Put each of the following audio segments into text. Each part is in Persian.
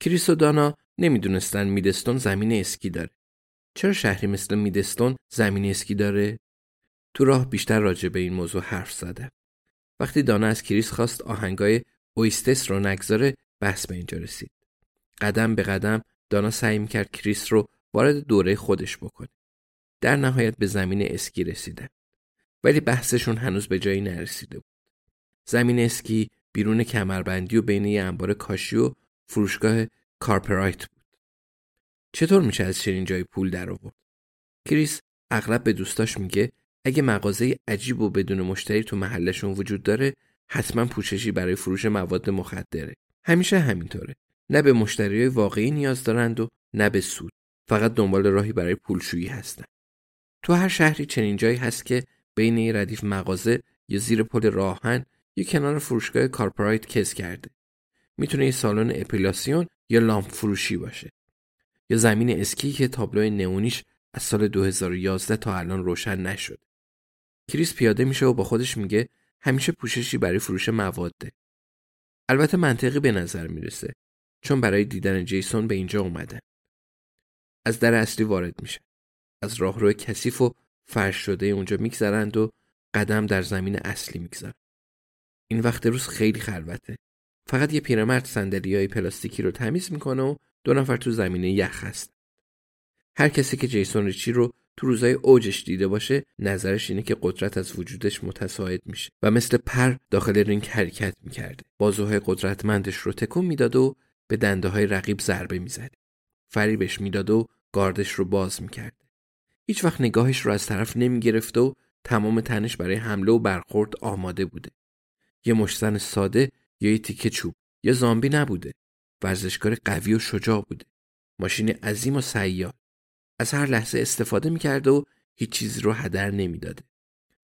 کریس و دانا نمیدونستن میدستون زمین اسکی داره. چرا شهری مثل میدستون زمین اسکی داره؟ تو راه بیشتر راجع به این موضوع حرف زدم. وقتی دانا از کریس خواست آهنگای اویستس رو نگذاره، بحث به اینجا رسید. قدم به قدم دانا سعی میکرد کریس رو وارد دوره خودش بکنه. در نهایت به زمین اسکی رسیدن. ولی بحثشون هنوز به جایی نرسیده بود. زمین اسکی بیرون کمربندی و بین یه انبار کاشی و فروشگاه کارپترایت بود. چطور میشه از چنین جایی پول در آورد؟ کریس اغلب به دوستاش میگه اگه مغازه عجیب و بدون مشتری تو محلشون وجود داره، حتما پوششی برای فروش مواد مخدره. همیشه همینطوره. نه به مشتریای واقعی نیاز دارند و نه به سود. فقط دنبال راهی برای پولشویی هستن. تو هر شهری چنین جایی هست که بین یه ردیف مغازه یا زیر پل راهن یا کنار فروشگاه کارپترایت کس کرده. میتونه یه سالن اپیلاسیون یا لامپ فروشی باشه. یا زمین اسکی که تابلوی نئونیش از سال 2011 تا الان روشن نشد. کریس پیاده میشه و با خودش میگه همیشه پوششی برای فروش مواده. البته منطقی به نظر میرسه، چون برای دیدن جیسون به اینجا اومدن. از در اصلی وارد میشه. از راهرو کثیف و فرش شده اونجا میگذرند و قدم در زمین اصلی میگذارند. این وقت روز خیلی خلوته. فقط یه پیرمرد صندلیای پلاستیکی رو تمیز میکنه و دو نفر تو زمینه یخ هستن. هر کسی که جیسون ریچی رو تو روزای اوجش دیده باشه، نظرش اینه که قدرت از وجودش متساعد میشه و مثل پر داخل رینگ حرکت میکرده. بازوهای قدرتمندش رو تکون میداد و به دنده های رقیب ضربه میزد. فریبش میداد و گاردش رو باز میکرد. هیچ وقت نگاهش رو از طرف نمیگرفت و تمام تنش برای حمله و برخورد آماده بوده. یه مشتزن ساده یا یه تیکه چوب یا زامبی نبوده. ورزشکار قوی و شجاع بوده. ماشین عظیم و سیاه. از هر لحظه استفاده میکرد و هیچ چیزی رو هدر نمیداده.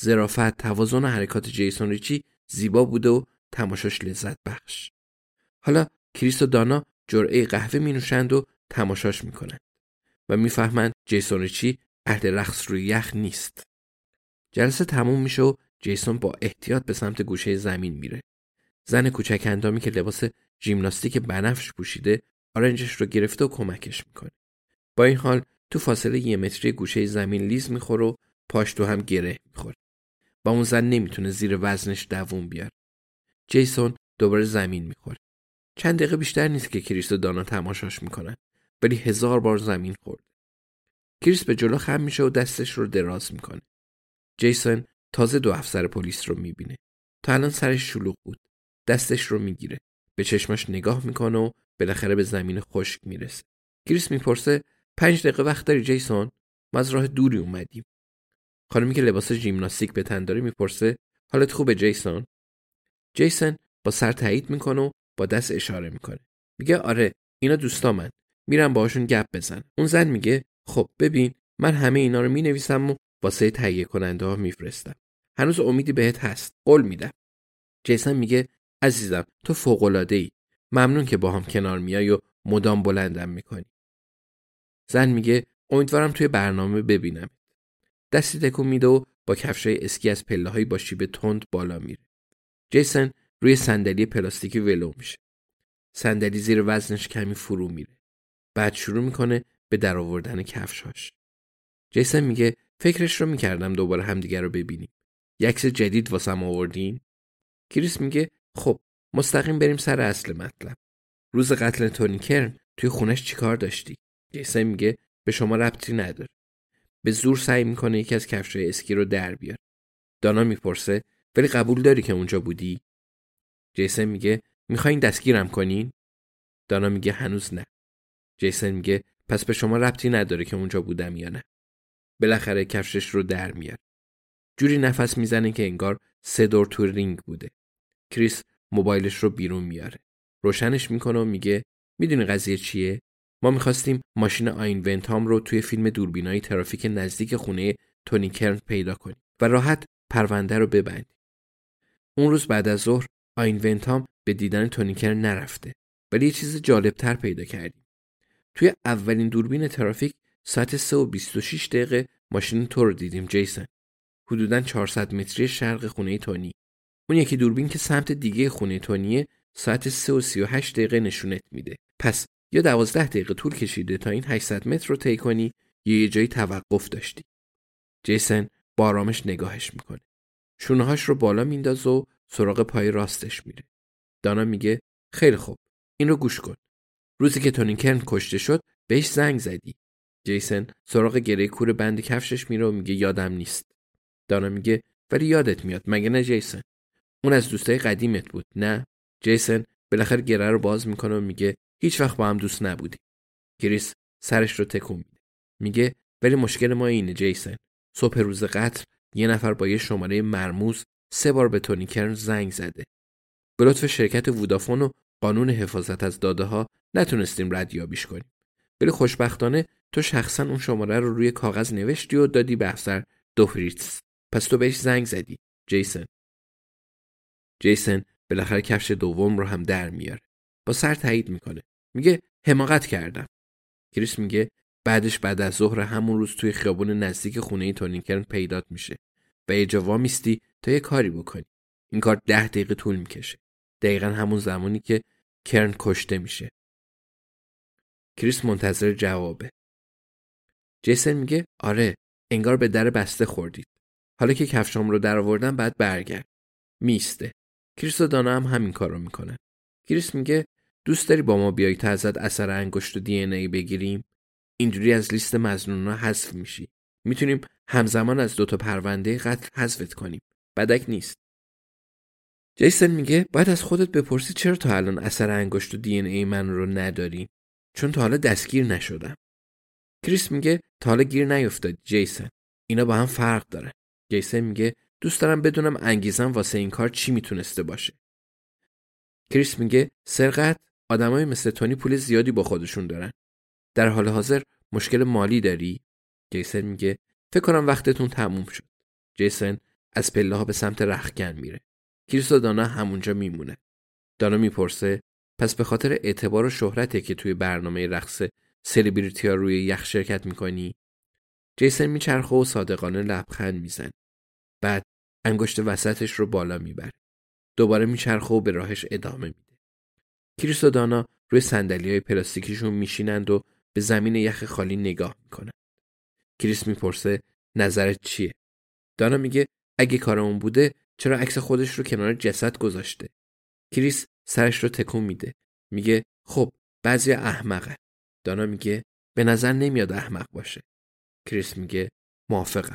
ظرافت، توازن و حرکات جیسون ریچی زیبا بوده و تماشاش لذت بخش. حالا کریس و دانا جرعه قهوه مینوشند و تماشاش میکنند و میفهمند جیسون ریچی اهل رقص روی یخ نیست. جلسه تموم میشه و جیسون با احتیاط به سمت گوشه زمین میره. زن کوچک اندامی که لباس ژیمناستیک بنفش پوشیده، آرنجش رو گرفته و کمکش میکنه. با این حال تو فاصله 1 متری گوشه زمین لیز میخوره و پاش تو هم گره میخوره. با اون زن نمیتونه زیر وزنش دووم بیاره. جیسون دوباره زمین میخوره. چند دقیقه بیشتر نیست که کریس و دانا تماشاش میکنن، ولی 1000 بار زمین خورد. کریس به جلو خم میشه و دستش رو دراز میکنه. جیسون تازه 2 افسر پلیس رو میبینه. تا الان سرش شلوغ بود. دستش رو میگیره. به چشماش نگاه میکنه و بالاخره به زمین خشک میرسه. کریس میپرسه 5 دقیقه وقت داری جیسون؟ ما از راه دوری اومدیم. خانمی که لباس ژیمناستیک به تن داره میپرسه حالت خوبه جیسون؟ جیسون با سر تایید میکنه و با دست اشاره میکنه. میگه آره، اینا دوستامن. میرم باهاشون گپ بزن. اون زن میگه خب ببین، من همه اینا رو مینویسم و واسه تهیه کننده ها میفرستم. هنوز امیدی بهت هست. قول میدم. جیسون میگه عزیزم تو فوق‌العاده‌ای. ممنون که با هم کنار میای و مدام بلندم میکنی. زن میگه امیدوارم توی برنامه ببینم. دستی تکون میده و با کفشای اسکی از پله‌های با شیب تند بالا میره. جیسن روی صندلی پلاستیکی ولو میشه. صندلی زیر وزنش کمی فرو میره. بعد شروع میکنه به در آوردن کفشاش. جیسن میگه فکرش رو میکردم دوباره همدیگه رو ببینیم. یکس جدید واسم آوردین؟ کریس میگه خب مستقیم بریم سر اصل مطلب. روز قتل تونی کرن توی خونش چیکار داشتی؟ جیسن میگه به شما ربطی نداره. به زور سعی میکنه یکی از کفشای اسکی رو در بیاره. دانا میپرسه ولی قبول داری که اونجا بودی؟ جیسن میگه میخواین دستگیرم کنین؟ دانا میگه هنوز نه. جیسن میگه پس به شما ربطی نداره که اونجا بودم یا نه. بالاخره کفشش رو در میاره. جوری نفس میزنه که انگار سه دور تو رینگ بوده. کریس موبایلش رو بیرون میاره. روشنش میکنه و میگه میدونی قضیه چیه؟ ما میخواستیم ماشین آین ونتام رو توی فیلم دوربینای ترافیک نزدیک خونه تونی کرن پیدا کنیم و راحت پرونده رو ببندیم. اون روز بعد از ظهر آین ونتام به دیدن تونی کرن نرفته، ولی یه چیز جالبتر پیدا کردیم. توی اولین دوربین ترافیک ساعت 3:26 ماشین تو رو دیدیم جیسن. حدوداً 400 متری شرق خونه تونی. اون یکی دوربین که سمت دیگه خونه تونیه ساعت 3:38 نشونت میده. پس یا 12 دقیقه طول کشیده تا این 800 متر رو طی کنی یا یه جایی توقف داشتی. جیسن با آرامش نگاهش میکنه. شونه‌هاش رو بالا میندازه و سراغ پای راستش میره. دانا میگه خیلی خوب، این رو گوش کن. روزی که تونی کرن کشته شد بهش زنگ زدی. جیسن سراغ گره کور بند کفشش میره و میگه یادم نیست. دانا میگه ولی یادت میاد مگه نه جیسن؟ اون از دوستای قدیمت بود نه؟ جیسن بالاخره گره رو باز میکنه و میگه هیچ وقت با هم دوست نبودیم. کریس سرش رو تکون میده. میگه ولی مشکل ما اینه جیسن. صبح روز قتل یه نفر با یه شماره مرموز 3 بار به تونی کرن زنگ زده. به لطف شرکت وودافون و قانون حفاظت از داده ها نتونستیم ردیابیش کنیم. ولی خوشبختانه تو شخصا اون شماره رو روی کاغذ نوشتی و دادی به افسر دوفریتس. پس تو بهش زنگ زدی جیسن. جیسن بالاخره کفش دوم رو هم در میاره. با سر تایید میکنه. میگه حماقت کردم. کریس میگه بعدش بعد از ظهر همون روز توی خیابون نزدیک خونه تونی کرن پیدات میشه و یه جا وامیستی تا یه کاری بکنی. این کار 10 دقیقه طول میکشه. دقیقاً همون زمانی که کرن کشته میشه. کریس منتظر جوابه. جیسن میگه آره، انگار به در بسته خوردید. حالا که کفشام رو درآوردم بعد برگرد. میسته. کریس و دانا هم همین کارو میکنن. کریس میگه دوست داری با ما بیای تا ازت اثر انگشت و دی ان ای بگیریم؟ اینجوری از لیست مظنونا حذف میشی. میتونیم همزمان از 2 تا پرونده قتل حذفت کنیم. بدک نیست. جیسن میگه باید از خودت بپرسی چرا تا الان اثر انگشت و دی ان ای من رو نداری؟ چون تا حالا دستگیر نشدم. کریس میگه تا حالا گیر نیافتاد جیسن. اینا با هم فرق داره. جیسن میگه دوست دارم بدونم انگیزم واسه این کار چی میتونسته باشه. کریس میگه سرقت آدمای مثل تونی پول زیادی با خودشون دارن. در حال حاضر مشکل مالی داری؟ جیسن میگه فکر کنم وقتتون تموم شد. جیسن از پله‌ها به سمت رختکن میره. کریس و دانا همونجا میمونه. دانا میپرسه پس به خاطر اعتبار و شهرته که توی برنامه رقص سلبریتی‌ها روی یخ شرکت میکنی؟ جیسن میچرخه و صادقانه لبخند میزنه. بعد انگشت وسطش رو بالا میبره. دوباره میچرخه و به راهش ادامه میده. کریس و دانا روی صندلی‌های پلاستیکیشون میشینند و به زمین یخ خالی نگاه میکنند. کریس میپرسه نظرت چیه؟ دانا میگه اگه کارمون بوده چرا عکس خودش رو کنار جسد گذاشته؟ کریس سرش رو تکون میده. میگه خب بعضی احمقه. دانا میگه به نظر نمیاد احمق باشه. کریس میگه موافقم.